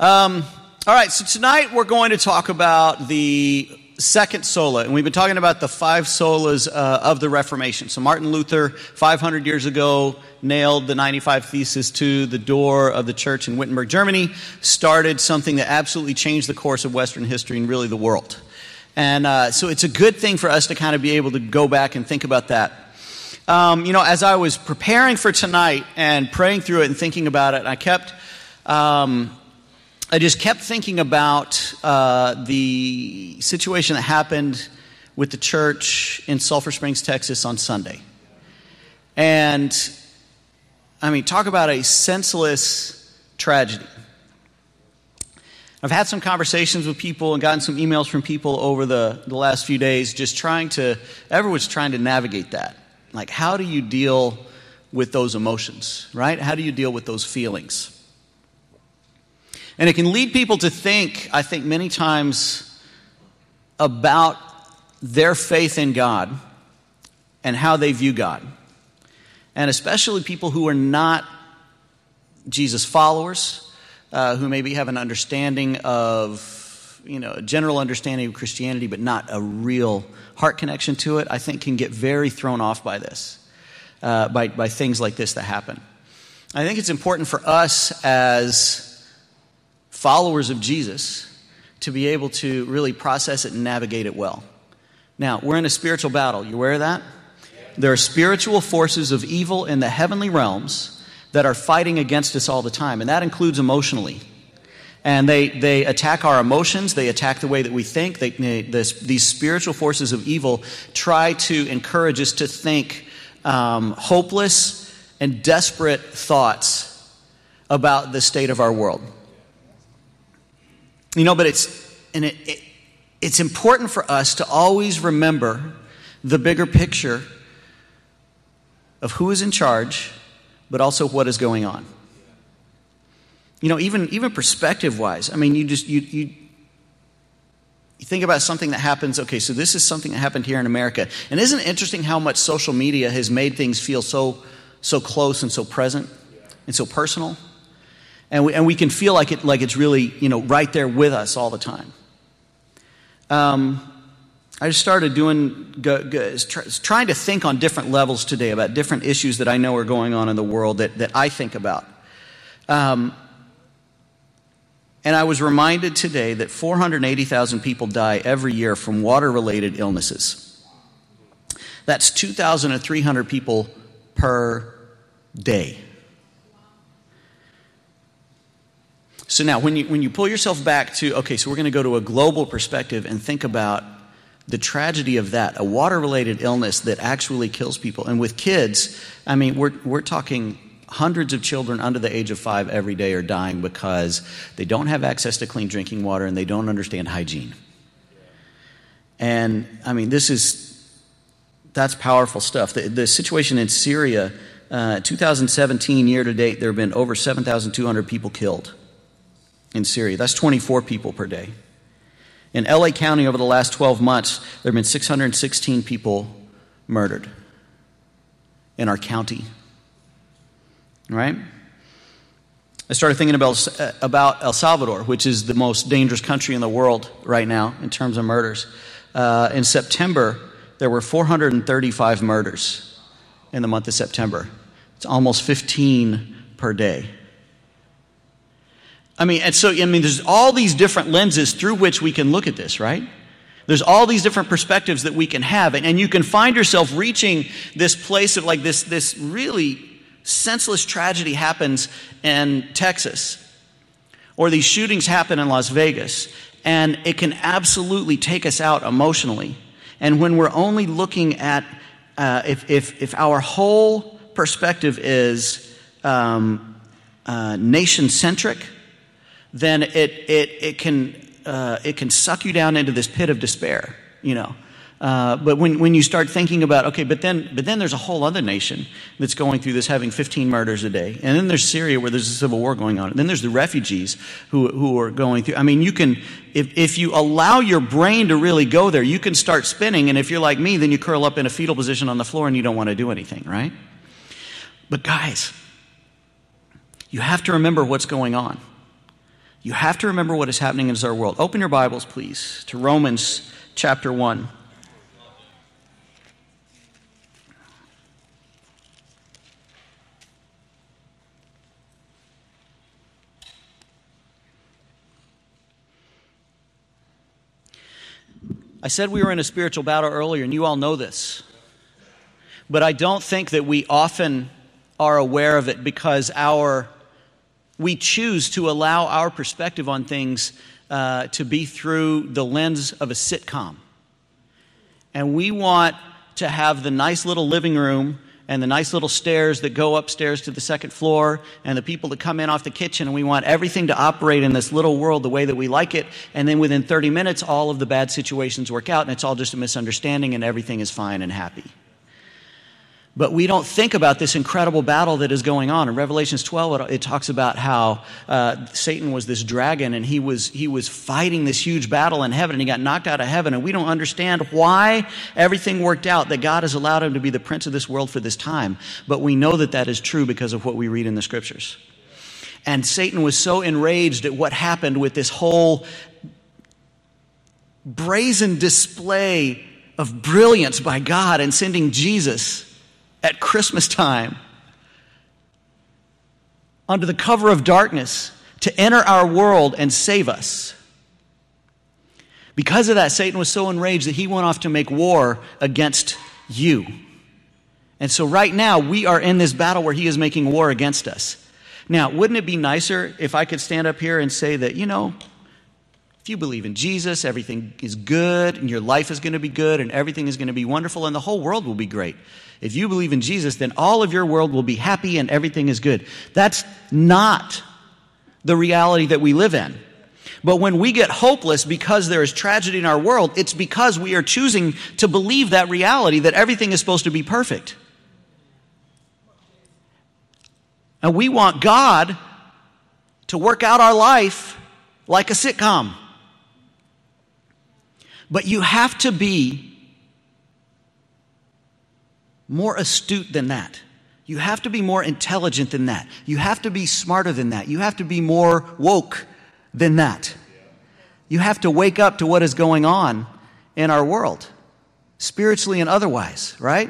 All right, so tonight we're going to talk about the second sola, and we've been talking about the five solas of the Reformation. So Martin Luther, 500 years ago, nailed the 95 Theses to the door of the church in Wittenberg, Germany, started something that absolutely changed the course of Western history and really the world. And so it's a good thing for us to kind of be able to go back and think about that. You know, as I was preparing for tonight and praying through it and thinking about it, I just kept thinking about the situation that happened with the church in Sulphur Springs, Texas on Sunday. And, I mean, talk about a senseless tragedy. I've had some conversations with people and gotten some emails from people over the last few days just everyone's trying to navigate that. Like, how do you deal with those emotions, right? How do you deal with those feelings? And it can lead people to think, I think many times, about their faith in God and how they view God. And especially people who are not Jesus followers, who maybe have an understanding of, you know, a general understanding of Christianity, but not a real heart connection to it, I think can get very thrown off by this, by things like this that happen. I think it's important for us as followers of Jesus to be able to really process it and navigate it well. Now, we're in a spiritual battle. You aware of that? There are spiritual forces of evil in the heavenly realms that are fighting against us all the time, and that includes emotionally. And they attack our emotions. They attack the way that we think. These spiritual forces of evil try to encourage us to think hopeless and desperate thoughts about the state of our world. You know, but it's important for us to always remember the bigger picture of who is in charge, but also what is going on. You know, even perspective-wise, I mean, you think about something that happens, okay, so this is something that happened here in America. And isn't it interesting how much social media has made things feel so close and so present and so personal? And we can feel like it's really, you know, right there with us all the time. I just started trying to think on different levels today about different issues that I know are going on in the world that I think about. And I was reminded today that 480,000 people die every year from water-related illnesses. That's 2,300 people per day. So now, when you pull yourself back to, okay, so we're going to go to a global perspective and think about the tragedy of that, a water-related illness that actually kills people. And with kids, I mean, we're talking hundreds of children under the age of 5 every day are dying because they don't have access to clean drinking water and they don't understand hygiene. And, I mean, that's powerful stuff. The situation in Syria, 2017 year-to-date, there have been over 7,200 people killed. In Syria, that's 24 people per day. In LA County, over the last 12 months, there have been 616 people murdered in our county. Right? I started thinking about El Salvador, which is the most dangerous country in the world right now in terms of murders. In September, there were 435 murders in the month of September. It's almost 15 per day. I mean, and so, I mean, there's all these different lenses through which we can look at this, right? There's all these different perspectives that we can have. And you can find yourself reaching this place of like this really senseless tragedy happens in Texas. Or these shootings happen in Las Vegas. And it can absolutely take us out emotionally. And when we're only looking at, if our whole perspective is nation-centric, then it can suck you down into this pit of despair, you know. But when you start thinking about, okay, but then there's a whole other nation that's going through this, having 15 murders a day, and then there's Syria where there's a civil war going on, and then there's the refugees who are going through. I mean, you can if you allow your brain to really go there, you can start spinning. And if you're like me, then you curl up in a fetal position on the floor and you don't want to do anything, right? But guys, you have to remember what's going on. You have to remember what is happening in our world. Open your Bibles, please, to Romans chapter 1. I said we were in a spiritual battle earlier, and you all know this. But I don't think that we often are aware of it because we choose to allow our perspective on things to be through the lens of a sitcom. And we want to have the nice little living room and the nice little stairs that go upstairs to the second floor and the people that come in off the kitchen, and we want everything to operate in this little world the way that we like it, and then within 30 minutes, all of the bad situations work out, and it's all just a misunderstanding, and everything is fine and happy. But we don't think about this incredible battle that is going on. In Revelation 12, it talks about how Satan was this dragon, and he was fighting this huge battle in heaven, and he got knocked out of heaven. And we don't understand why everything worked out, that God has allowed him to be the prince of this world for this time. But we know that that is true because of what we read in the Scriptures. And Satan was so enraged at what happened with this whole brazen display of brilliance by God and sending Jesus at Christmas time, under the cover of darkness, to enter our world and save us. Because of that, Satan was so enraged that he went off to make war against you. And so right now, we are in this battle where he is making war against us. Now, wouldn't it be nicer if I could stand up here and say that, you know, if you believe in Jesus, everything is good, and your life is going to be good, and everything is going to be wonderful, and the whole world will be great. If you believe in Jesus, then all of your world will be happy, and everything is good. That's not the reality that we live in. But when we get hopeless because there is tragedy in our world, it's because we are choosing to believe that reality, that everything is supposed to be perfect. And we want God to work out our life like a sitcom. But you have to be more astute than that. You have to be more intelligent than that. You have to be smarter than that. You have to be more woke than that. You have to wake up to what is going on in our world, spiritually and otherwise, right?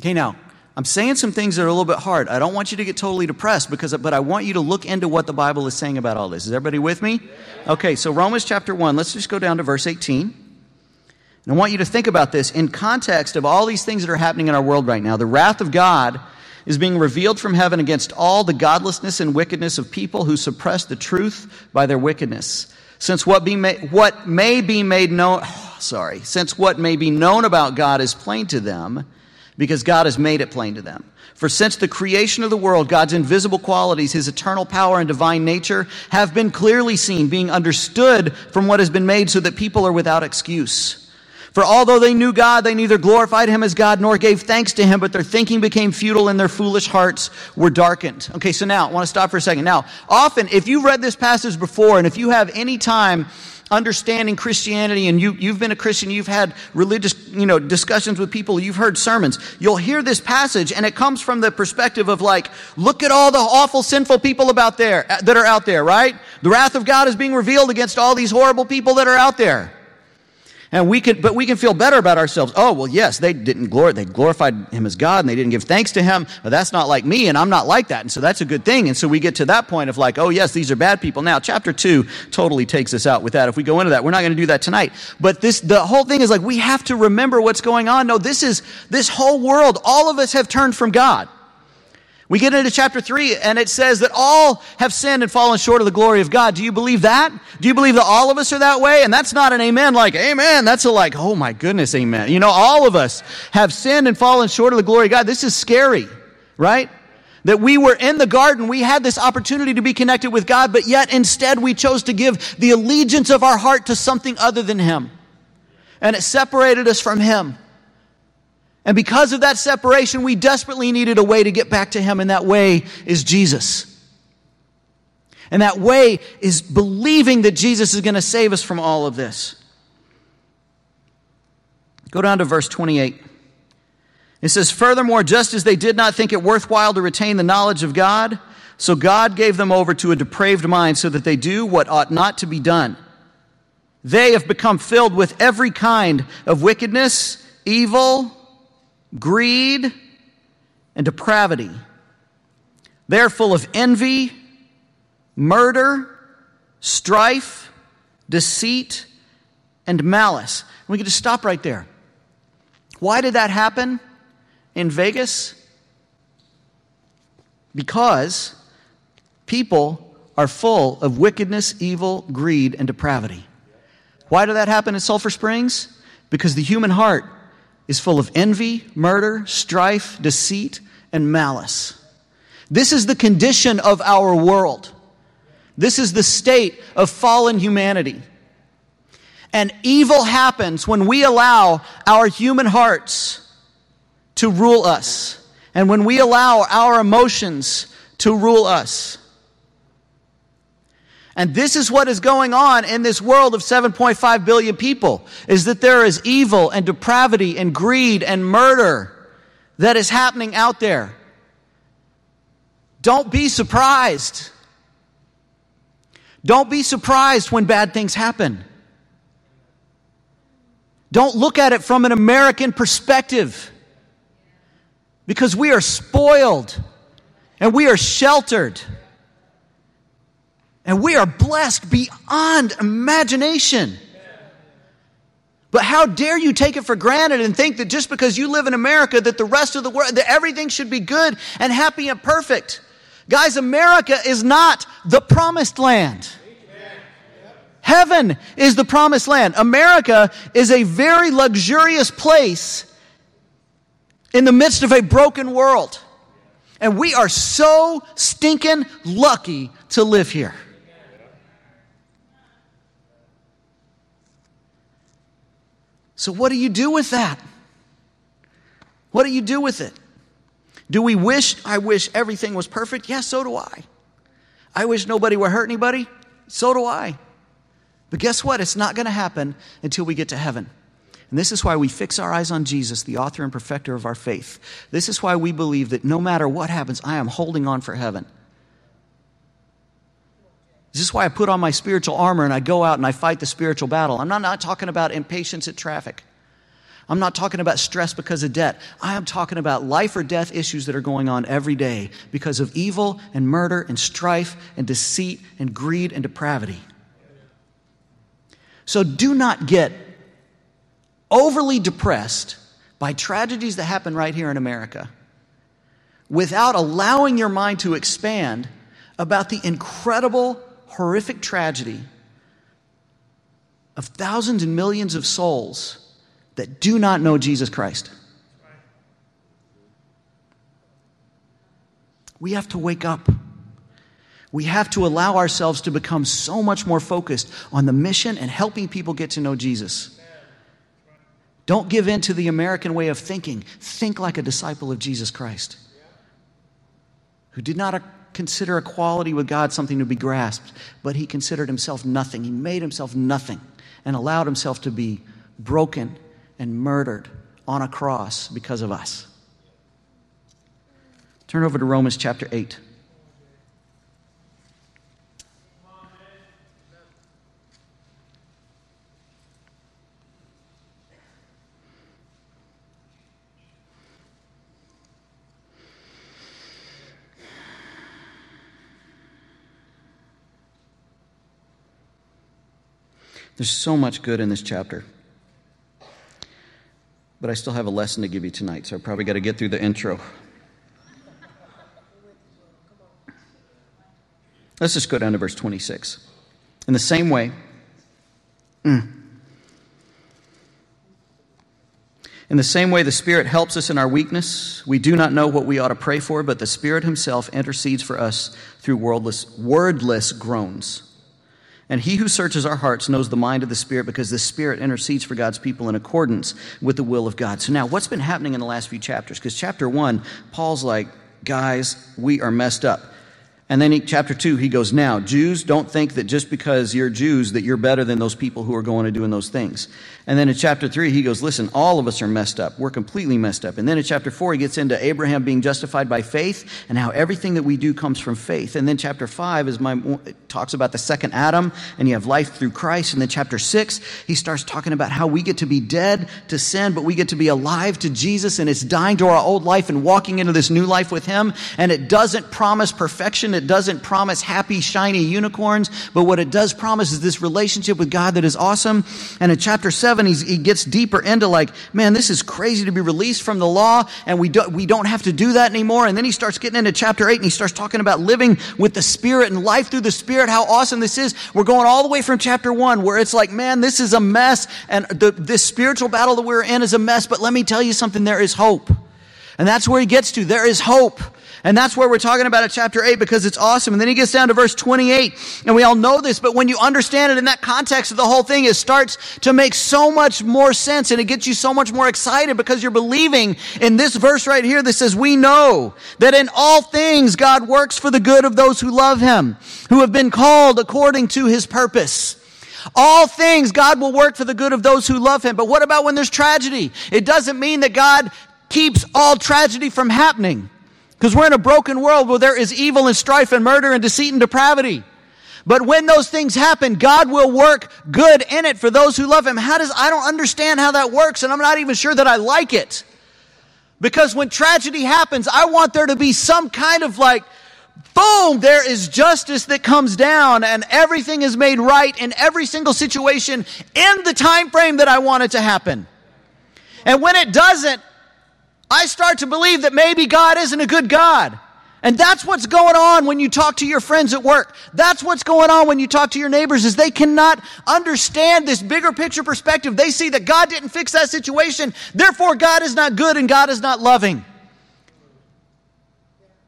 Okay, now, I'm saying some things that are a little bit hard. I don't want you to get totally depressed, but I want you to look into what the Bible is saying about all this. Is everybody with me? Okay, so Romans chapter 1. Let's just go down to verse 18. And I want you to think about this in context of all these things that are happening in our world right now. The wrath of God is being revealed from heaven against all the godlessness and wickedness of people who suppress the truth by their wickedness. Since what may be known about God is plain to them, because God has made it plain to them. For since the creation of the world, God's invisible qualities, his eternal power and divine nature, have been clearly seen, being understood from what has been made, so that people are without excuse. For although they knew God, they neither glorified him as God nor gave thanks to him, but their thinking became futile and their foolish hearts were darkened. Okay, so now, I want to stop for a second. Now, often, if you've read this passage before, and if you have any time understanding Christianity, and you've been a Christian, you've had religious, discussions with people, you've heard sermons, you'll hear this passage, and it comes from the perspective of look at all the awful, sinful people that are out there, right? The wrath of God is being revealed against all these horrible people that are out there, and we can feel better about ourselves. Oh well, yes, they glorified him as God, and they didn't give thanks to him. But that's not like me, and I'm not like that, and so that's a good thing. And so we get to that point of oh yes, these are bad people. Now, chapter 2 totally takes us out with that. If we go into that, we're not going to do that tonight. But the whole thing is we have to remember what's going on. No, this whole world. All of us have turned from God. We get into chapter 3, and it says that all have sinned and fallen short of the glory of God. Do you believe that? Do you believe that all of us are that way? And that's not an amen amen. That's oh my goodness, amen. All of us have sinned and fallen short of the glory of God. This is scary, right? That we were in the garden, we had this opportunity to be connected with God, but yet instead we chose to give the allegiance of our heart to something other than him. And it separated us from him. And because of that separation, we desperately needed a way to get back to him, and that way is Jesus. And that way is believing that Jesus is going to save us from all of this. Go down to verse 28. It says, furthermore, just as they did not think it worthwhile to retain the knowledge of God, So God gave them over to a depraved mind so that they do what ought not to be done. They have become filled with every kind of wickedness, evil, greed, and depravity. They're full of envy, murder, strife, deceit, and malice. And we can just stop right there. Why did that happen in Vegas? Because people are full of wickedness, evil, greed, and depravity. Why did that happen in Sulphur Springs? Because the human heart is full of envy, murder, strife, deceit, and malice. This is the condition of our world. This is the state of fallen humanity. And evil happens when we allow our human hearts to rule us, and when we allow our emotions to rule us. And this is what is going on in this world of 7.5 billion people, is that there is evil and depravity and greed and murder that is happening out there. Don't be surprised. Don't be surprised when bad things happen. Don't look at it from an American perspective, because we are spoiled and we are sheltered and we are blessed beyond imagination. But how dare you take it for granted and think that just because you live in America that the rest of the world, that everything should be good and happy and perfect. Guys, America is not the promised land. Heaven is the promised land. America is a very luxurious place in the midst of a broken world. And we are so stinking lucky to live here. So what do you do with that? What do you do with it? Do we wish, I wish everything was perfect? Yes, so do I. I wish nobody would hurt anybody? So do I. But guess what? It's not going to happen until we get to heaven. And this is why we fix our eyes on Jesus, the author and perfecter of our faith. This is why we believe that no matter what happens, I am holding on for heaven. This is why I put on my spiritual armor and I go out and I fight the spiritual battle. I'm not talking about impatience at traffic. I'm not talking about stress because of debt. I am talking about life or death issues that are going on every day because of evil and murder and strife and deceit and greed and depravity. So do not get overly depressed by tragedies that happen right here in America without allowing your mind to expand about the incredible, horrific tragedy of thousands and millions of souls that do not know Jesus Christ. We have to wake up. We have to allow ourselves to become so much more focused on the mission and helping people get to know Jesus. Don't give in to the American way of thinking. Think like a disciple of Jesus Christ, who did not consider equality with God something to be grasped, but he considered himself nothing. He made himself nothing and allowed himself to be broken and murdered on a cross because of us. Turn over to Romans chapter 8. There's so much good in this chapter. But I still have a lesson to give you tonight, so I probably got to get through the intro. Let's just go down to verse 26. In the same way, the Spirit helps us in our weakness. We do not know what we ought to pray for, but the Spirit himself intercedes for us through wordless groans. And he who searches our hearts knows the mind of the Spirit, because the Spirit intercedes for God's people in accordance with the will of God. So now, what's been happening in the last few chapters? Because chapter 1, Paul's like, guys, we are messed up. And then chapter 2, he goes, now, Jews, don't think that just because you're Jews that you're better than those people who are going and doing those things. And then in chapter 3, he goes, listen, all of us are messed up. We're completely messed up. And then in chapter 4, he gets into Abraham being justified by faith and how everything that we do comes from faith. And then chapter 5 talks about the second Adam, and you have life through Christ. And then chapter 6, he starts talking about how we get to be dead to sin, but we get to be alive to Jesus, and it's dying to our old life and walking into this new life with him. And it doesn't promise perfection. It doesn't promise happy, shiny unicorns, but what it does promise is this relationship with God that is awesome. And in chapter 7, he gets deeper into like, man, this is crazy to be released from the law, and we don't have to do that anymore. And then he starts getting into chapter 8, and he starts talking about living with the Spirit and life through the Spirit, how awesome this is. We're going all the way from chapter 1, where it's like, man, this is a mess, and this spiritual battle that we're in is a mess, but let me tell you something, there is hope. And that's where he gets to. There is hope. And that's where we're talking about at chapter 8 because it's awesome. And then he gets down to verse 28. And we all know this, but when you understand it in that context of the whole thing, it starts to make so much more sense, and it gets you so much more excited because you're believing in this verse right here that says, we know that in all things God works for the good of those who love him, who have been called according to his purpose. All things God will work for the good of those who love him. But what about when there's tragedy? It doesn't mean that God keeps all tragedy from happening. Because we're in a broken world where there is evil and strife and murder and deceit and depravity. But when those things happen, God will work good in it for those who love him. I don't understand how that works, and I'm not even sure that I like it. Because when tragedy happens, I want there to be some kind of like, boom, there is justice that comes down and everything is made right in every single situation in the time frame that I want it to happen. And when it doesn't, I start to believe that maybe God isn't a good God. And that's what's going on when you talk to your friends at work. That's what's going on when you talk to your neighbors, is they cannot understand this bigger picture perspective. They see that God didn't fix that situation. Therefore, God is not good and God is not loving.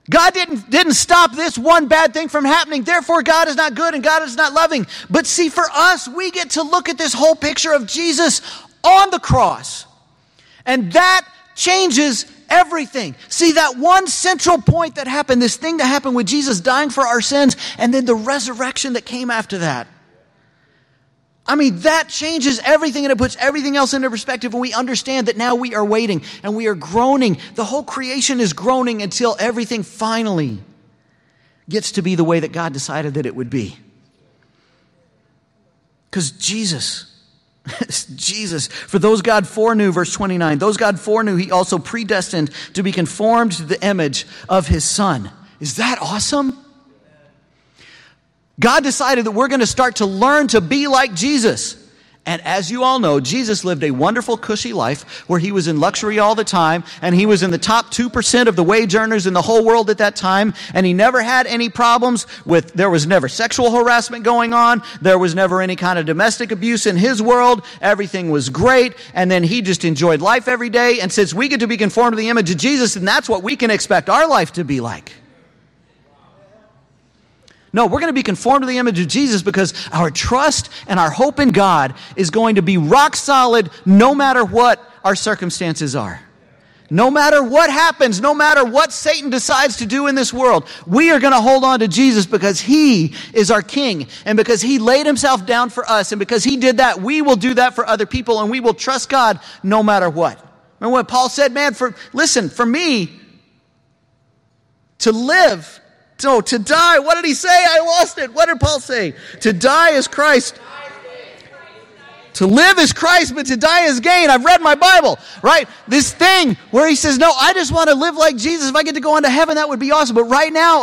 God didn't stop this one bad thing from happening. Therefore, God is not good and God is not loving. But see, for us, we get to look at this whole picture of Jesus on the cross. And that changes everything. See, that one central point that happened, this thing that happened with Jesus dying for our sins, and then the resurrection that came after that. I mean, that changes everything, and it puts everything else into perspective, and we understand that now we are waiting, and we are groaning. The whole creation is groaning until everything finally gets to be the way that God decided that it would be. Because Jesus, for those God foreknew, verse 29, those God foreknew, he also predestined to be conformed to the image of his Son. Is that awesome? God decided that we're going to start to learn to be like Jesus. And as you all know, Jesus lived a wonderful, cushy life where he was in luxury all the time, and he was in the top 2% of the wage earners in the whole world at that time, and he never had any problems with, there was never sexual harassment going on, there was never any kind of domestic abuse in his world, everything was great, and then he just enjoyed life every day, and since we get to be conformed to the image of Jesus, then that's what we can expect our life to be like. No, we're going to be conformed to the image of Jesus because our trust and our hope in God is going to be rock solid no matter what our circumstances are. No matter what happens, no matter what Satan decides to do in this world, we are going to hold on to Jesus because he is our king, and because he laid himself down for us, and because he did that, we will do that for other people, and we will trust God no matter what. Remember what Paul said, man, for me to live... So to die, what did he say? I lost it. What did Paul say? To die is Christ. To live is Christ, but to die is gain. I've read my Bible, right? This thing where he says, no, I just want to live like Jesus. If I get to go into heaven, that would be awesome. But right now,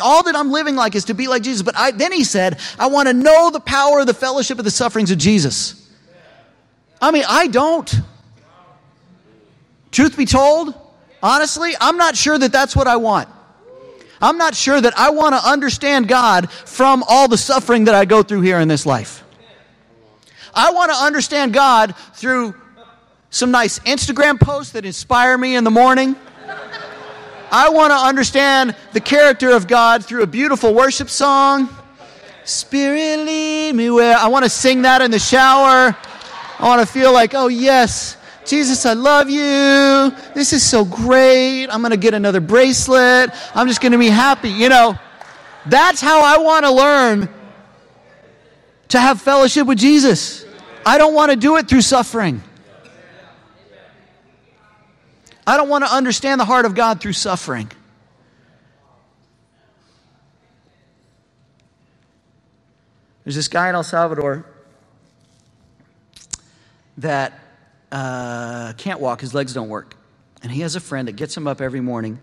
all that I'm living like is to be like Jesus. But then he said, I want to know the power of the fellowship of the sufferings of Jesus. I mean, I don't. Truth be told, honestly, I'm not sure that that's what I want. I'm not sure that I want to understand God from all the suffering that I go through here in this life. I want to understand God through some nice Instagram posts that inspire me in the morning. I want to understand the character of God through a beautiful worship song. Spirit, lead me where. I want to sing that in the shower. I want to feel like, oh yes, Jesus, I love you. This is so great. I'm going to get another bracelet. I'm just going to be happy. You know, That's how I want to learn to have fellowship with Jesus. I don't want to do it through suffering. I don't want to understand the heart of God through suffering. There's this guy in El Salvador that can't walk. His legs don't work. And he has a friend that gets him up every morning,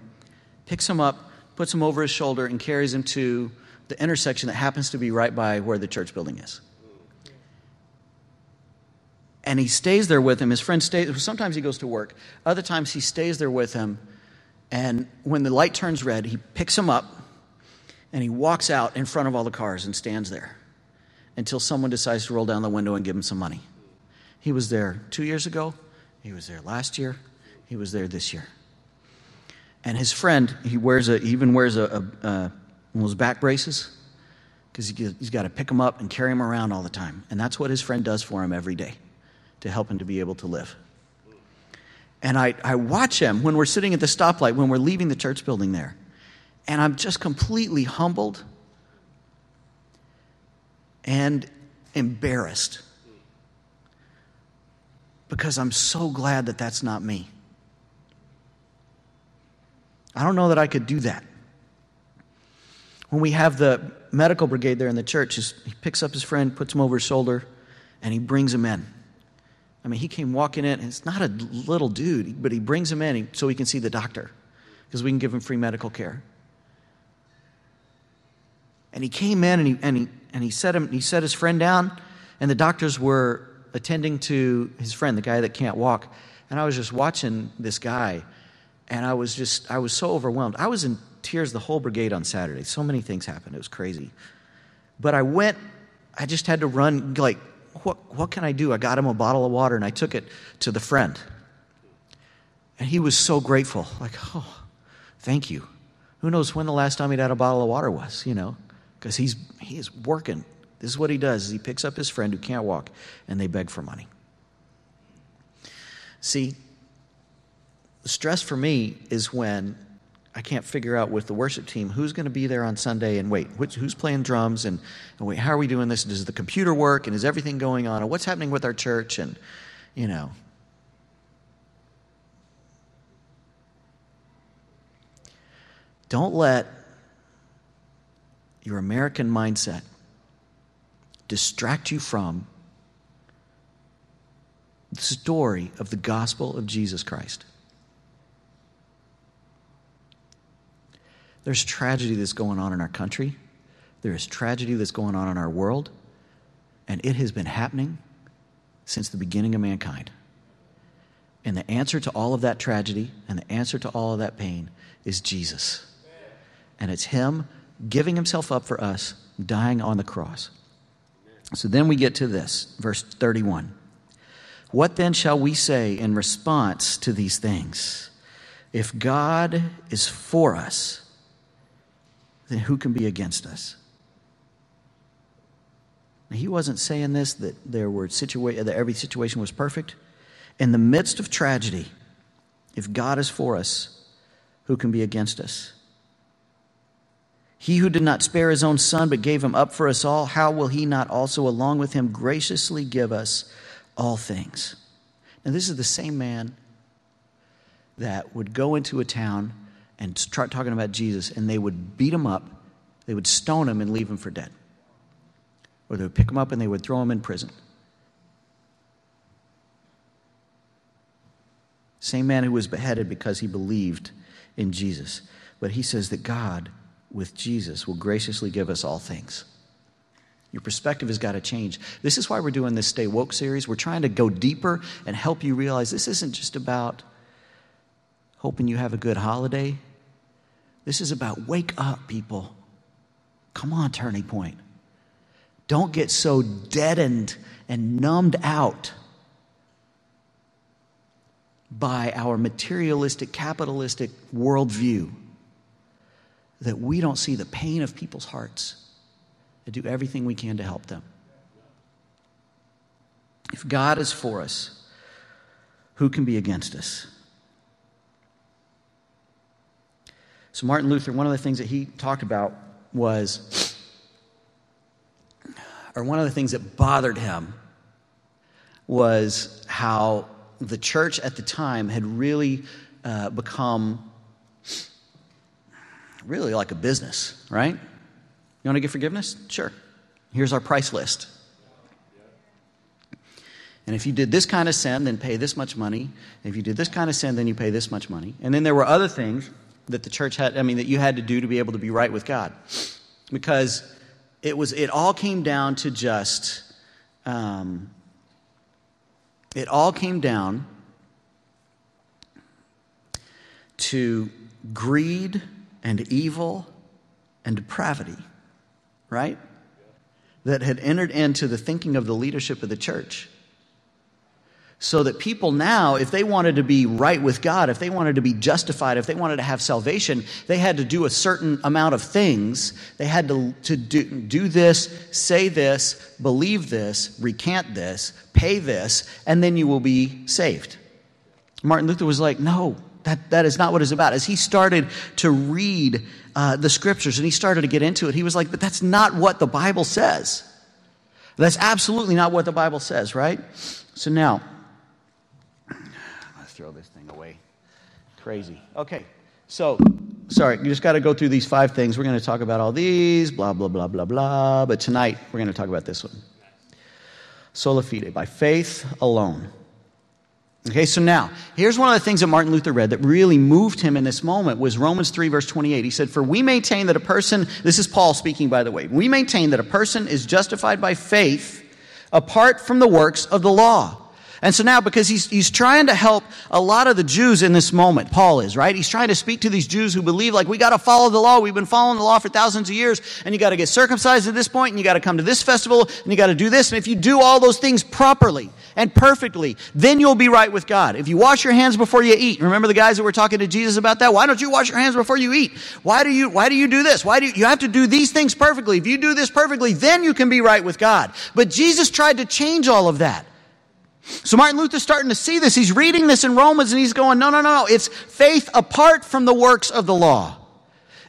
picks him up, puts him over his shoulder, and carries him to the intersection that happens to be right by where the church building is. And he stays there with him. His friend stays. Sometimes he goes to work. Other times he stays there with him. And when the light turns red, he picks him up, and he walks out in front of all the cars and stands there until someone decides to roll down the window and give him some money. He was there 2 years ago. He was there last year. He was there this year. And his friend, he even wears one of those back braces, because he's got to pick him up and carry him around all the time. And that's what his friend does for him every day, to help him to be able to live. And I watch him when we're sitting at the stoplight, when we're leaving the church building there. And I'm just completely humbled and embarrassed, because I'm so glad that that's not me. I don't know that I could do that. When we have the medical brigade there in the church, he picks up his friend, puts him over his shoulder, and he brings him in. I mean, he came walking in, and it's not a little dude, but he brings him in so he can see the doctor, because we can give him free medical care. And he came in, and he set his friend down, and the doctors were attending to his friend, the guy that can't walk. And I was just watching this guy, and I was so overwhelmed. I was in tears the whole brigade on Saturday. So many things happened. It was crazy. But I just had to run, like, what can I do? I got him a bottle of water, and I took it to the friend. And he was so grateful. Like, oh, thank you. Who knows when the last time he'd had a bottle of water was, because he is working. This is what he does, is he picks up his friend who can't walk, and they beg for money. See, the stress for me is when I can't figure out with the worship team who's going to be there on Sunday, and wait, who's playing drums, and wait, how are we doing this? Does the computer work, and is everything going on, and what's happening with our church, and, Don't let your American mindset distract you from the story of the gospel of Jesus Christ. There's tragedy that's going on in our country. There is tragedy that's going on in our world. And it has been happening since the beginning of mankind. And the answer to all of that tragedy and the answer to all of that pain is Jesus. And it's him giving himself up for us, dying on the cross. So then we get to this, verse 31. What then shall we say in response to these things? If God is for us, then who can be against us? Now, he wasn't saying this that that every situation was perfect. In the midst of tragedy, if God is for us, who can be against us? He who did not spare his own son but gave him up for us all, how will he not also along with him graciously give us all things? Now, this is the same man that would go into a town and start talking about Jesus, and they would beat him up, they would stone him and leave him for dead. Or they would pick him up and they would throw him in prison. Same man who was beheaded because he believed in Jesus. But he says that God, with Jesus, will graciously give us all things. Your perspective has got to change. This is why we're doing this Stay Woke series. We're trying to go deeper and help you realize this isn't just about hoping you have a good holiday. This is about wake up, people. Come on, Turning Point. Don't get so deadened and numbed out by our materialistic, capitalistic worldview that we don't see the pain of people's hearts and do everything we can to help them. If God is for us, who can be against us? So Martin Luther, one of the things that he talked about was, or one of the things that bothered him was how the church at the time had really become really like a business, right? You want to get forgiveness? Sure. Here's our price list. And if you did this kind of sin, then pay this much money. If you did this kind of sin, then you pay this much money. And then there were other things that the church had, that you had to do to be able to be right with God. Because it all came down to just, it all came down to greed and evil and depravity, right? That had entered into the thinking of the leadership of the church. So that people now, if they wanted to be right with God, if they wanted to be justified, if they wanted to have salvation, they had to do a certain amount of things. They had to do this, say this, believe this, recant this, pay this, and then you will be saved. Martin Luther was like, no, that is not what it's about. As he started to read the scriptures and he started to get into it, he was like, but that's not what the Bible says. That's absolutely not what the Bible says, right? So now, throw this thing away. Crazy. Okay. So, sorry, you just got to go through these 5 things. We're going to talk about all these, blah, blah, blah, blah, blah. But tonight, we're going to talk about this one. Sola fide, by faith alone. Okay, so now, here's one of the things that Martin Luther read that really moved him in this moment was Romans 3, verse 28. He said, for we maintain that a person, this is Paul speaking, by the way, we maintain that a person is justified by faith apart from the works of the law. And so now, because he's trying to help a lot of the Jews in this moment, Paul is, right? He's trying to speak to these Jews who believe, like, we got to follow the law. We've been following the law for thousands of years, and you got to get circumcised at this point, and you got to come to this festival, and you got to do this. And if you do all those things properly and perfectly, then you'll be right with God. If you wash your hands before you eat, remember the guys that were talking to Jesus about that? Why don't you wash your hands before you eat? Why do you do this? Why do you have to do these things perfectly? If you do this perfectly, then you can be right with God. But Jesus tried to change all of that. So Martin Luther's starting to see this. He's reading this in Romans and he's going, no. It's faith apart from the works of the law.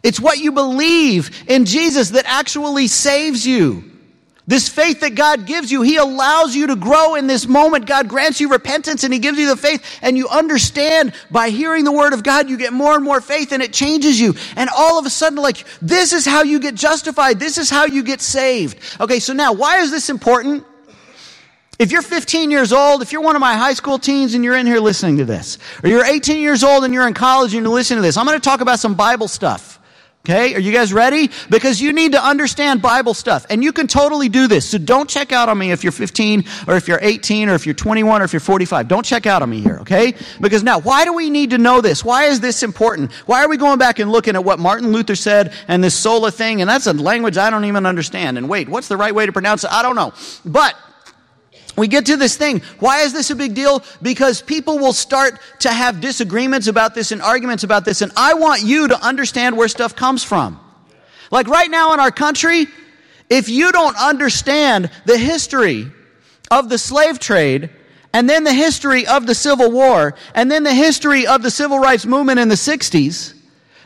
It's what you believe in Jesus that actually saves you. This faith that God gives you, He allows you to grow in this moment. God grants you repentance and He gives you the faith, and you understand by hearing the Word of God, you get more and more faith and it changes you. And all of a sudden, like, this is how you get justified. This is how you get saved. Okay, so now, why is this important? If you're 15 years old, if you're one of my high school teens and you're in here listening to this, or you're 18 years old and you're in college and you're listening to this, I'm going to talk about some Bible stuff. Okay? Are you guys ready? Because you need to understand Bible stuff. And you can totally do this. So don't check out on me if you're 15 or if you're 18 or if you're 21 or if you're 45. Don't check out on me here, okay? Because now, why do we need to know this? Why is this important? Why are we going back and looking at what Martin Luther said and this sola thing? And that's a language I don't even understand. And wait, what's the right way to pronounce it? I don't know. But we get to this thing. Why is this a big deal? Because people will start to have disagreements about this and arguments about this. And I want you to understand where stuff comes from. Like right now in our country, if you don't understand the history of the slave trade, and then the history of the Civil War, and then the history of the Civil Rights Movement in the 60s,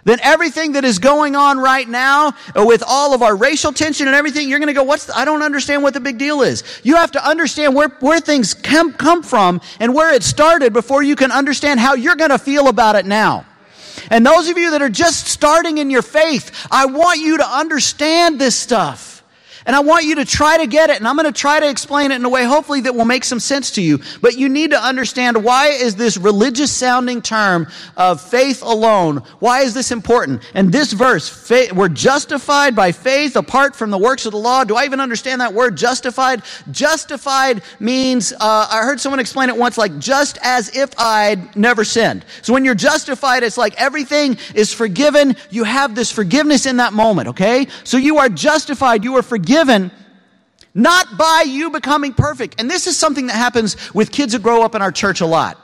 then everything that is going on right now with all of our racial tension and everything, you're going to go, I don't understand what the big deal is. You have to understand where things come from and where it started before you can understand how you're going to feel about it now. And those of you that are just starting in your faith, I want you to understand this stuff. And I want you to try to get it, and I'm going to try to explain it in a way hopefully that will make some sense to you. But you need to understand, why is this religious-sounding term of faith alone, why is this important? And this verse, we're justified by faith apart from the works of the law. Do I even understand that word, justified? Justified means, I heard someone explain it once, like, just as if I'd never sinned. So when you're justified, it's like everything is forgiven. You have this forgiveness in that moment, okay? So you are justified, you are forgiven. Given not by you becoming perfect. And this is something that happens with kids who grow up in our church a lot,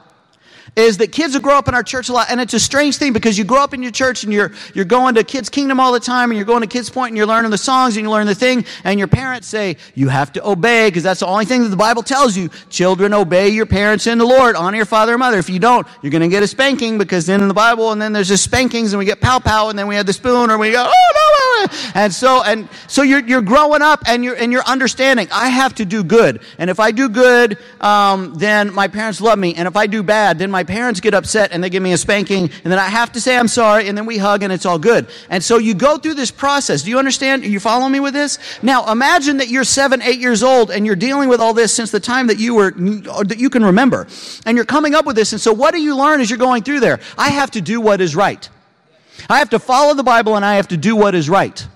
is that kids who grow up in our church a lot, and it's a strange thing because you grow up in your church and you're going to Kids Kingdom all the time, and you're going to Kids Point, and you're learning the songs, and you learn the thing, and your parents say, you have to obey, because that's the only thing that the Bible tells you. Children, obey your parents in the Lord, honor your father and mother. If you don't, you're going to get a spanking, because then in the Bible, and then there's just spankings, and we get pow-pow, and then we have the spoon, or we go, oh, no, And so you're growing up and you're understanding. I have to do good, and if I do good, then my parents love me, and if I do bad, then my parents get upset and they give me a spanking, and then I have to say I'm sorry, and then we hug, and it's all good. And so you go through this process. Do you understand? Are you following me with this? Now imagine that you're 7, 8 years old, and you're dealing with all this since the time that you can remember, and you're coming up with this. And so what do you learn as you're going through there? I have to do what is right. I have to follow the Bible, and I have to do what is right.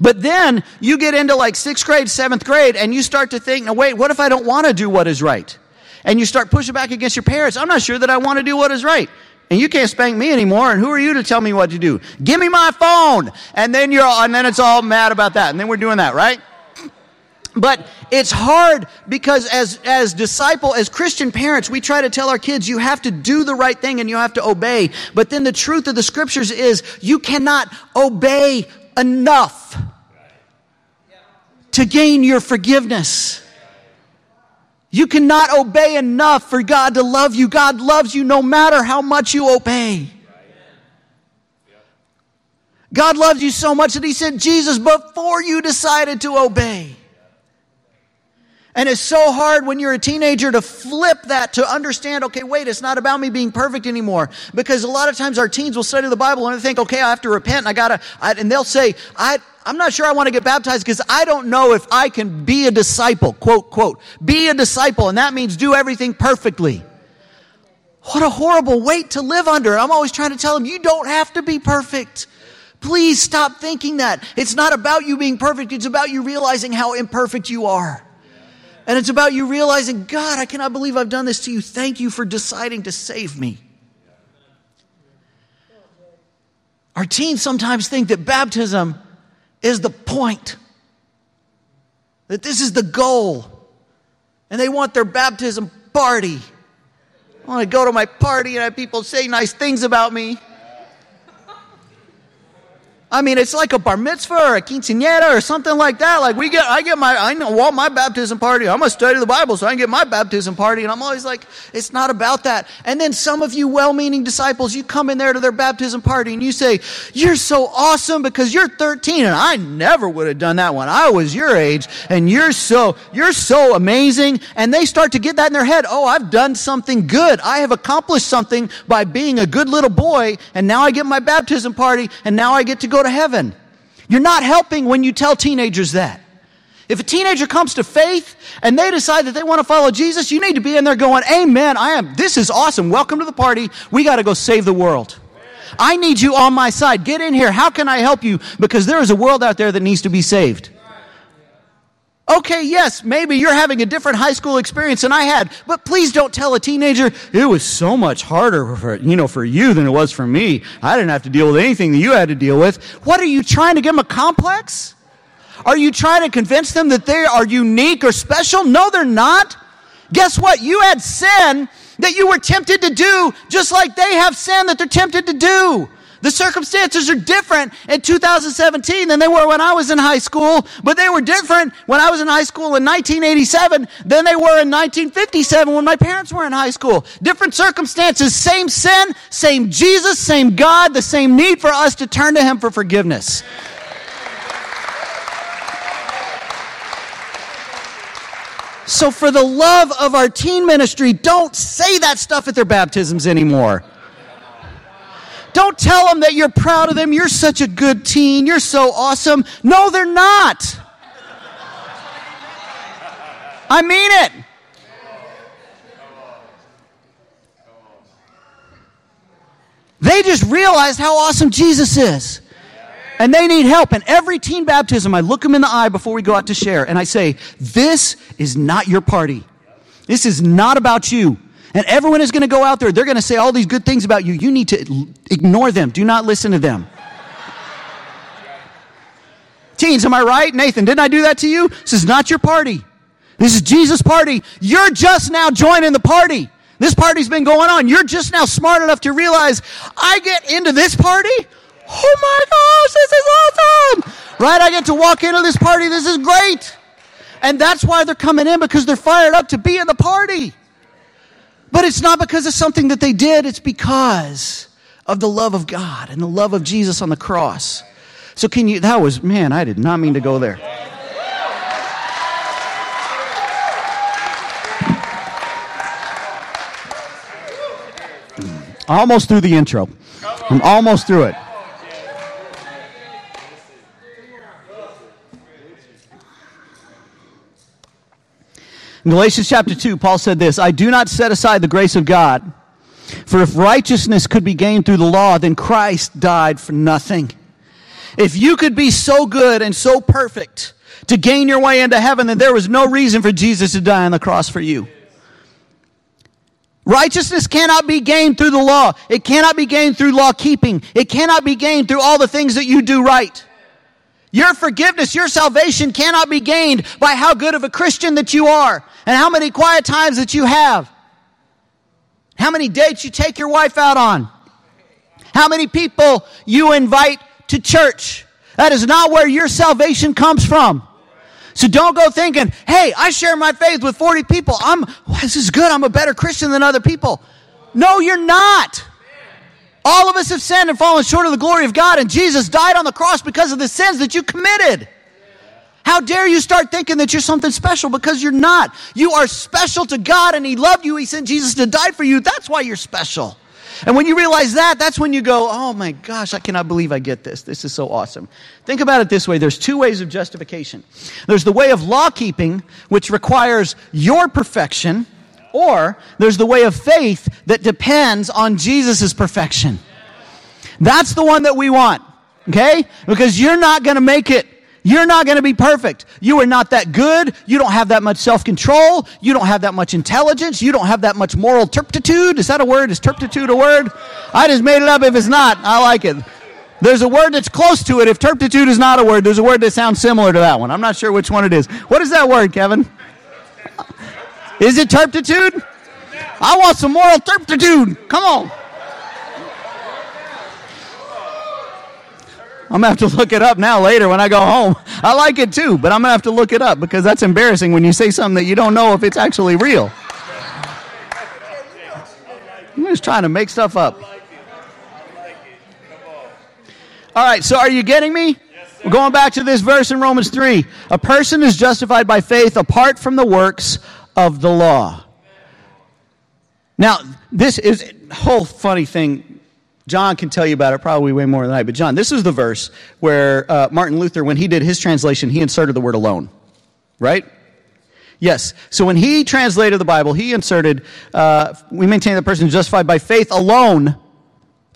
But then you get into like 6th grade, 7th grade, and you start to think, now wait, what if I don't want to do what is right? And you start pushing back against your parents. I'm not sure that I want to do what is right. And you can't spank me anymore, and who are you to tell me what to do? Give me my phone! And then it's all mad about that, and then we're doing that, right? But it's hard because as Christian parents, we try to tell our kids, you have to do the right thing and you have to obey. But then the truth of the scriptures is you cannot obey enough to gain your forgiveness. You cannot obey enough for God to love you. God loves you no matter how much you obey. God loves you so much that he sent Jesus before you decided to obey. And it's so hard when you're a teenager to flip that, to understand, okay, wait, it's not about me being perfect anymore. Because a lot of times our teens will study the Bible and they think, okay, I have to repent. And and they'll say, I'm not sure I want to get baptized because I don't know if I can be a disciple, quote, quote. Be a disciple, and that means do everything perfectly. What a horrible weight to live under. I'm always trying to tell them, you don't have to be perfect. Please stop thinking that. It's not about you being perfect. It's about you realizing how imperfect you are. And it's about you realizing, God, I cannot believe I've done this to you. Thank you for deciding to save me. Our teens sometimes think that baptism is the point, that this is the goal. And they want their baptism party. I want to go to my party and have people say nice things about me. I mean, it's like a bar mitzvah or a quinceañera or something like that. Like I want my baptism party. I'm going to study the Bible so I can get my baptism party. And I'm always like, it's not about that. And then some of you well-meaning disciples, you come in there to their baptism party and you say, you're so awesome because you're 13 and I never would have done that when I was your age. And you're so amazing. And they start to get that in their head. Oh, I've done something good. I have accomplished something by being a good little boy. And now I get my baptism party and now I get to go to heaven. You're not helping when you tell teenagers that. If a teenager comes to faith and they decide that they want to follow Jesus, you need to be in there going, amen, this is awesome. Welcome to the party. We got to go save the world. I need you on my side. Get in here. How can I help you? Because there is a world out there that needs to be saved. Okay, yes, maybe you're having a different high school experience than I had, but please don't tell a teenager, it was so much harder for you than it was for me. I didn't have to deal with anything that you had to deal with. What, are you trying to give them a complex? Are you trying to convince them that they are unique or special? No, they're not. Guess what? You had sin that you were tempted to do just like they have sin that they're tempted to do. The circumstances are different in 2017 than they were when I was in high school, but they were different when I was in high school in 1987 than they were in 1957 when my parents were in high school. Different circumstances, same sin, same Jesus, same God, the same need for us to turn to him for forgiveness. So for the love of our teen ministry, don't say that stuff at their baptisms anymore. Don't tell them that you're proud of them. You're such a good teen. You're so awesome. No, they're not. I mean it. They just realized how awesome Jesus is. And they need help. And every teen baptism, I look them in the eye before we go out to share. And I say, this is not your party. This is not about you. And everyone is going to go out there. They're going to say all these good things about you. You need to ignore them. Do not listen to them. Teens, am I right? Nathan, didn't I do that to you? This is not your party. This is Jesus' party. You're just now joining the party. This party's been going on. You're just now smart enough to realize, I get into this party? Oh my gosh, this is awesome! Right? I get to walk into this party. This is great. And that's why they're coming in, because they're fired up to be in the party. But it's not because of something that they did. It's because of the love of God and the love of Jesus on the cross. So can you, that was, man, I did not mean to go there. Almost through the intro. I'm almost through it. In Galatians chapter 2, Paul said this, I do not set aside the grace of God, for if righteousness could be gained through the law, then Christ died for nothing. If you could be so good and so perfect to gain your way into heaven, then there was no reason for Jesus to die on the cross for you. Righteousness cannot be gained through the law. It cannot be gained through law keeping. It cannot be gained through all the things that you do right. Your forgiveness, your salvation cannot be gained by how good of a Christian that you are and how many quiet times that you have, how many dates you take your wife out on, how many people you invite to church. That is not where your salvation comes from. So don't go thinking, hey, I share my faith with 40 people. This is good. I'm a better Christian than other people. No, you're not. All of us have sinned and fallen short of the glory of God, and Jesus died on the cross because of the sins that you committed. How dare you start thinking that you're something special, because you're not. You are special to God, and He loved you. He sent Jesus to die for you. That's why you're special. And when you realize that, that's when you go, oh my gosh, I cannot believe I get this. This is so awesome. Think about it this way. There's two ways of justification. There's the way of law keeping, which requires your perfection, or there's the way of faith that depends on Jesus' perfection. That's the one that we want, okay? Because you're not going to make it. You're not going to be perfect. You are not that good. You don't have that much self-control. You don't have that much intelligence. You don't have that much moral turpitude. Is that a word? Is turpitude a word? I just made it up. If it's not, I like it. There's a word that's close to it. If turpitude is not a word, there's a word that sounds similar to that one. I'm not sure which one it is. What is that word, Kevin? Is it turpitude? I want some moral turpitude. Come on. I'm going to have to look it up now later when I go home. I like it too, but I'm going to have to look it up, because that's embarrassing when you say something that you don't know if it's actually real. I'm just trying to make stuff up. All right, so are you getting me? We're going back to this verse in Romans 3. A person is justified by faith apart from the works of the law. Now, this is a whole funny thing. John can tell you about it probably way more than I, but John, this is the verse where Martin Luther, when he did his translation, he inserted the word alone, right? Yes. So when he translated the Bible, he inserted, we maintain that person is justified by faith alone,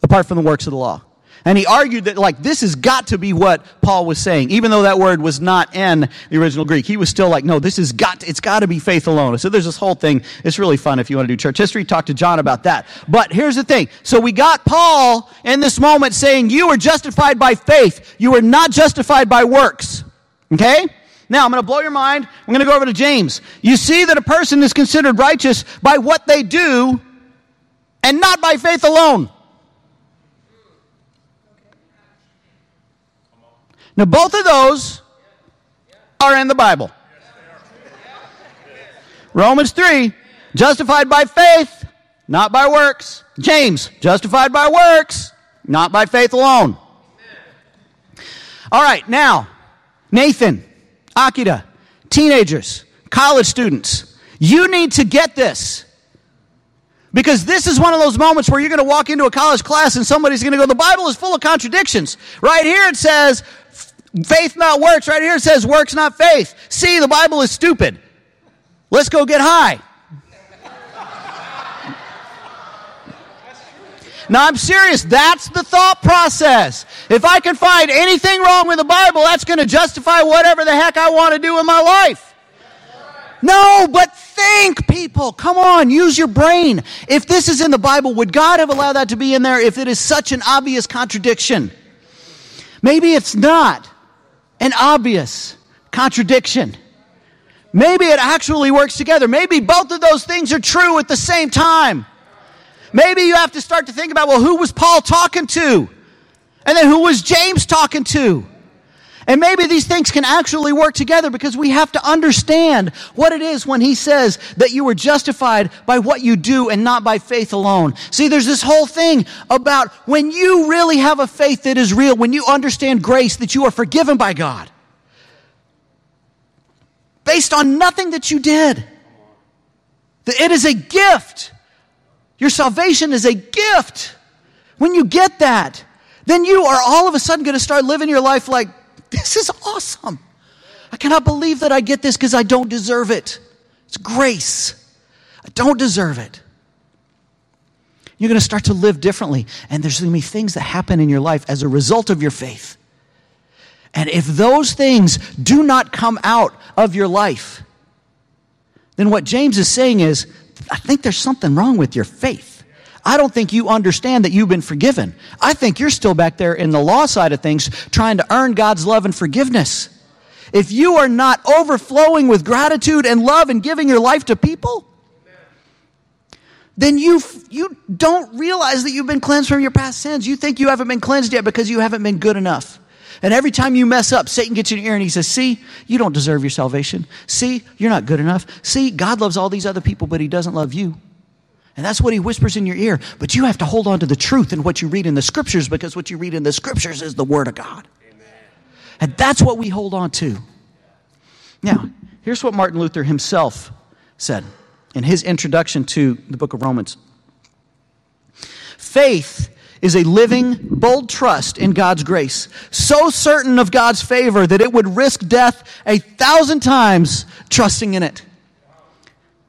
apart from the works of the law. And he argued that, like, this has got to be what Paul was saying, even though that word was not in the original Greek. He was still like, no, it's got to be faith alone. So there's this whole thing. It's really fun if you want to do church history. Talk to John about that. But here's the thing. So we got Paul in this moment saying, you were justified by faith. You were not justified by works. Okay? Now, I'm going to blow your mind. I'm going to go over to James. You see that a person is considered righteous by what they do and not by faith alone. Now, both of those are in the Bible. Romans 3, justified by faith, not by works. James, justified by works, not by faith alone. All right, now, Nathan, Akita, teenagers, college students, you need to get this. Because this is one of those moments where you're going to walk into a college class and somebody's going to go, the Bible is full of contradictions. Right here it says, faith not works. Right here it says, works not faith. See, the Bible is stupid. Let's go get high. Now, I'm serious. That's the thought process. If I can find anything wrong with the Bible, that's going to justify whatever the heck I want to do in my life. No, but think, people. Come on, use your brain. If this is in the Bible, would God have allowed that to be in there if it is such an obvious contradiction? Maybe it's not an obvious contradiction. Maybe it actually works together. Maybe both of those things are true at the same time. Maybe you have to start to think about, well, who was Paul talking to? And then who was James talking to? And maybe these things can actually work together because we have to understand what it is when he says that you were justified by what you do and not by faith alone. See, there's this whole thing about when you really have a faith that is real, when you understand grace, that you are forgiven by God based on nothing that you did. That it is a gift. Your salvation is a gift. When you get that, then you are all of a sudden going to start living your life like, this is awesome. I cannot believe that I get this because I don't deserve it. It's grace. I don't deserve it. You're going to start to live differently. And there's going to be things that happen in your life as a result of your faith. And if those things do not come out of your life, then what James is saying is, I think there's something wrong with your faith. I don't think you understand that you've been forgiven. I think you're still back there in the law side of things trying to earn God's love and forgiveness. If you are not overflowing with gratitude and love and giving your life to people, then you don't realize that you've been cleansed from your past sins. You think you haven't been cleansed yet because you haven't been good enough. And every time you mess up, Satan gets in your ear and he says, see, you don't deserve your salvation. See, you're not good enough. See, God loves all these other people, but he doesn't love you. And that's what he whispers in your ear. But you have to hold on to the truth in what you read in the scriptures, because what you read in the scriptures is the word of God. Amen. And that's what we hold on to. Now, here's what Martin Luther himself said in his introduction to the book of Romans. Faith is a living, bold trust in God's grace, so certain of God's favor that it would risk death 1,000 times trusting in it.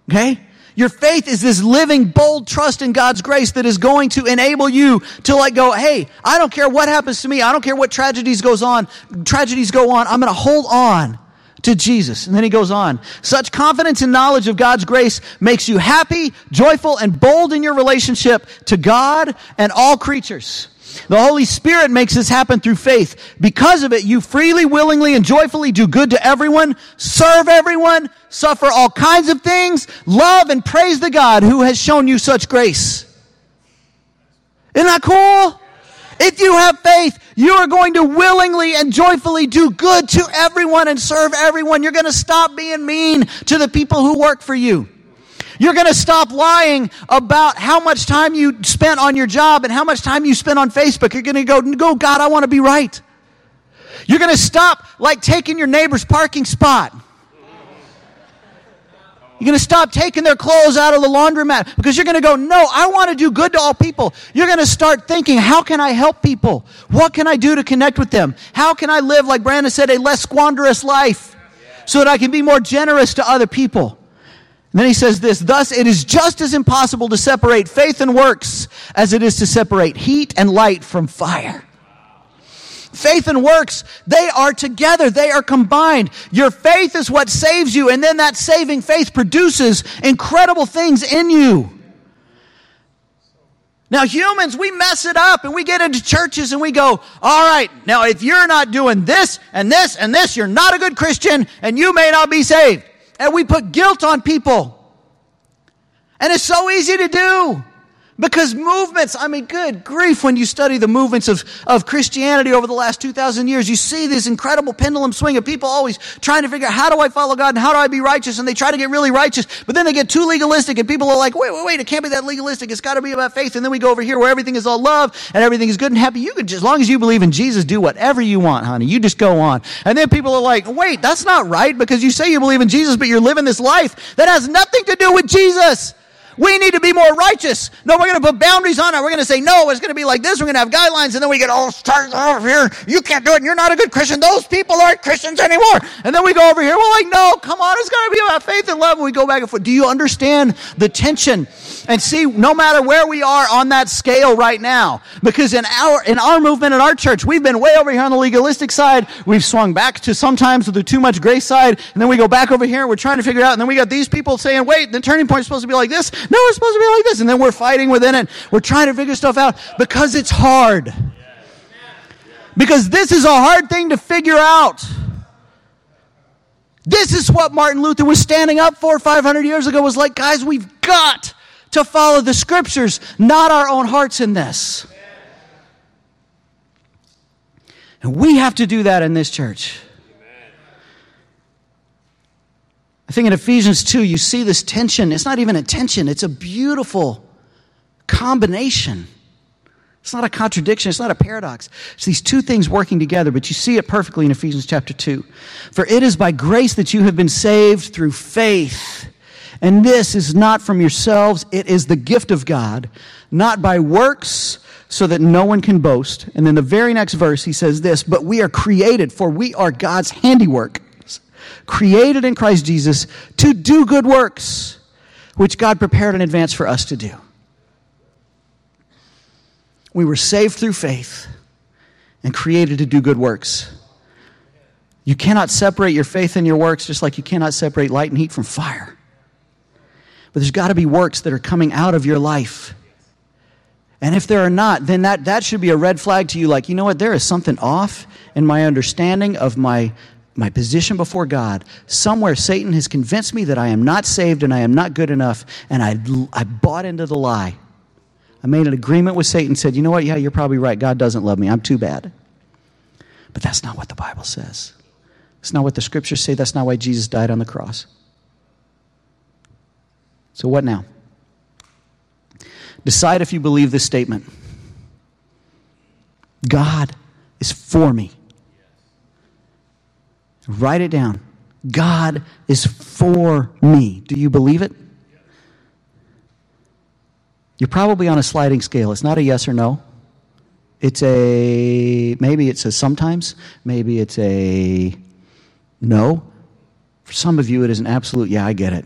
Okay? Your faith is this living, bold trust in God's grace that is going to enable you to like go, hey, I don't care what happens to me. I don't care what tragedies go on. I'm going to hold on to Jesus. And then he goes on. Such confidence and knowledge of God's grace makes you happy, joyful, and bold in your relationship to God and all creatures. The Holy Spirit makes this happen through faith. Because of it, you freely, willingly, and joyfully do good to everyone, serve everyone, suffer all kinds of things, love and praise the God who has shown you such grace. Isn't that cool? If you have faith, you are going to willingly and joyfully do good to everyone and serve everyone. You're going to stop being mean to the people who work for you. You're going to stop lying about how much time you spent on your job and how much time you spent on Facebook. You're going to go, God, I want to be right. You're going to stop like taking your neighbor's parking spot. You're going to stop taking their clothes out of the laundromat because you're going to go, no, I want to do good to all people. You're going to start thinking, how can I help people? What can I do to connect with them? How can I live, like Brandon said, a less squanderous life so that I can be more generous to other people? And then he says this, thus it is just as impossible to separate faith and works as it is to separate heat and light from fire. Faith and works, they are together. They are combined. Your faith is what saves you, and then that saving faith produces incredible things in you. Now humans, we mess it up and we get into churches and we go, all right, now if you're not doing this and this and this, you're not a good Christian and you may not be saved. And we put guilt on people. And it's so easy to do. Because movements, I mean, good grief, when you study the movements of Christianity over the last 2,000 years, you see this incredible pendulum swing of people always trying to figure out, how do I follow God and how do I be righteous? And they try to get really righteous, but then they get too legalistic and people are like, wait, it can't be that legalistic. It's got to be about faith. And then we go over here where everything is all love and everything is good and happy. You can just, as long as you believe in Jesus, do whatever you want, honey. You just go on. And then people are like, wait, that's not right because you say you believe in Jesus, but you're living this life that has nothing to do with Jesus. We need to be more righteous. No, we're going to put boundaries on it. We're going to say, no, it's going to be like this. We're going to have guidelines. And then we get all started over here. You can't do it. And you're not a good Christian. Those people aren't Christians anymore. And then we go over here. We're like, no, come on. It's got to be about faith and love. And we go back and forth. Do you understand the tension? And see, no matter where we are on that scale right now, because in our movement, in our church, we've been way over here on the legalistic side. We've swung back to sometimes the too much grace side. And then we go back over here. We're trying to figure it out. And then we got these people saying, wait, the turning point is supposed to be like this. No, it's supposed to be like this. And then we're fighting within it. We're trying to figure stuff out because it's hard. Because this is a hard thing to figure out. This is what Martin Luther was standing up for 500 years ago. Was like, guys, we've got to follow the scriptures, not our own hearts in this. And we have to do that in this church. Amen. I think in Ephesians 2, you see this tension. It's not even a tension. It's a beautiful combination. It's not a contradiction. It's not a paradox. It's these two things working together, but you see it perfectly in Ephesians chapter 2. For it is by grace that you have been saved through faith. And this is not from yourselves. It is the gift of God, not by works, so that no one can boast. And then the very next verse, he says this, but we are created, for we are God's handiwork, created in Christ Jesus to do good works, which God prepared in advance for us to do. We were saved through faith and created to do good works. You cannot separate your faith and your works, just like you cannot separate light and heat from fire. But there's got to be works that are coming out of your life. And if there are not, then that should be a red flag to you. Like, you know what? There is something off in my understanding of my position before God. Somewhere Satan has convinced me that I am not saved and I am not good enough. And I bought into the lie. I made an agreement with Satan, said, you know what? Yeah, you're probably right. God doesn't love me. I'm too bad. But that's not what the Bible says. It's not what the scriptures say. That's not why Jesus died on the cross. So what now? Decide if you believe this statement. God is for me. Write it down. God is for me. Do you believe it? You're probably on a sliding scale. It's not a yes or no. It's a, maybe it's a sometimes. Maybe it's a no. For some of you, it is an absolute, yeah, I get it.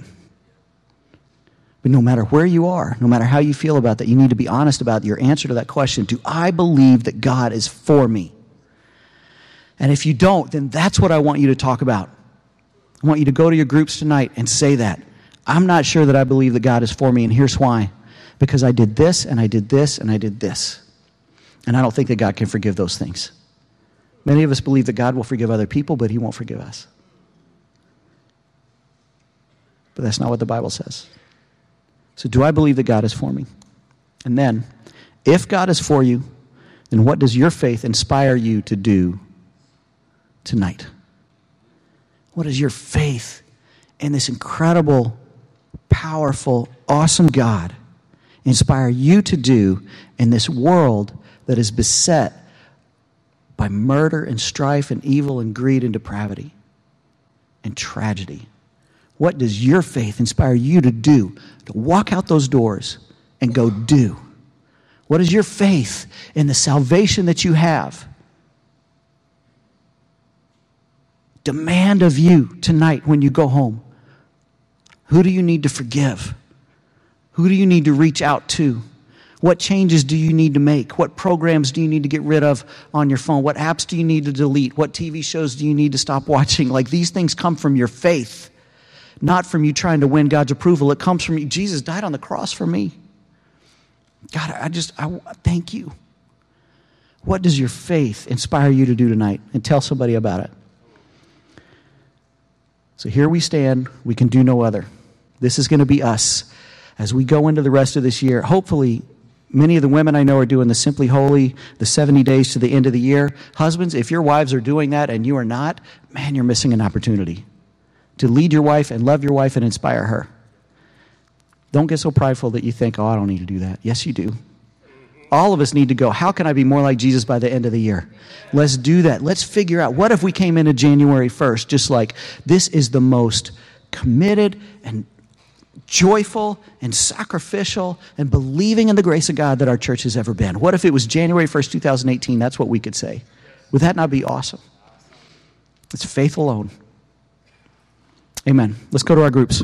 But no matter where you are, no matter how you feel about that, you need to be honest about your answer to that question. Do I believe that God is for me? And if you don't, then that's what I want you to talk about. I want you to go to your groups tonight and say that. I'm not sure that I believe that God is for me, and here's why. Because I did this, and I did this, and I did this. And I don't think that God can forgive those things. Many of us believe that God will forgive other people, but he won't forgive us. But that's not what the Bible says. So do I believe that God is for me? And then, if God is for you, then what does your faith inspire you to do tonight? What does your faith in this incredible, powerful, awesome God inspire you to do in this world that is beset by murder and strife and evil and greed and depravity and tragedy? What does your faith inspire you to do? To walk out those doors and go do. What is your faith in the salvation that you have? Demand of you tonight when you go home. Who do you need to forgive? Who do you need to reach out to? What changes do you need to make? What programs do you need to get rid of on your phone? What apps do you need to delete? What TV shows do you need to stop watching? Like, these things come from your faith. Not from you trying to win God's approval. It comes from you. Jesus died on the cross for me. God, I thank you. What does your faith inspire you to do tonight? And tell somebody about it. So here we stand. We can do no other. This is going to be us. As we go into the rest of this year, hopefully, many of the women I know are doing the Simply Holy, the 70 days to the end of the year. Husbands, if your wives are doing that and you are not, man, you're missing an opportunity to lead your wife and love your wife and inspire her. Don't get so prideful that you think, oh, I don't need to do that. Yes, you do. All of us need to go, how can I be more like Jesus by the end of the year? Let's do that. Let's figure out, what if we came into January 1st, just like, this is the most committed and joyful and sacrificial and believing in the grace of God that our church has ever been. What if it was January 1st, 2018? That's what we could say. Would that not be awesome? It's faith alone. Amen. Let's go to our groups.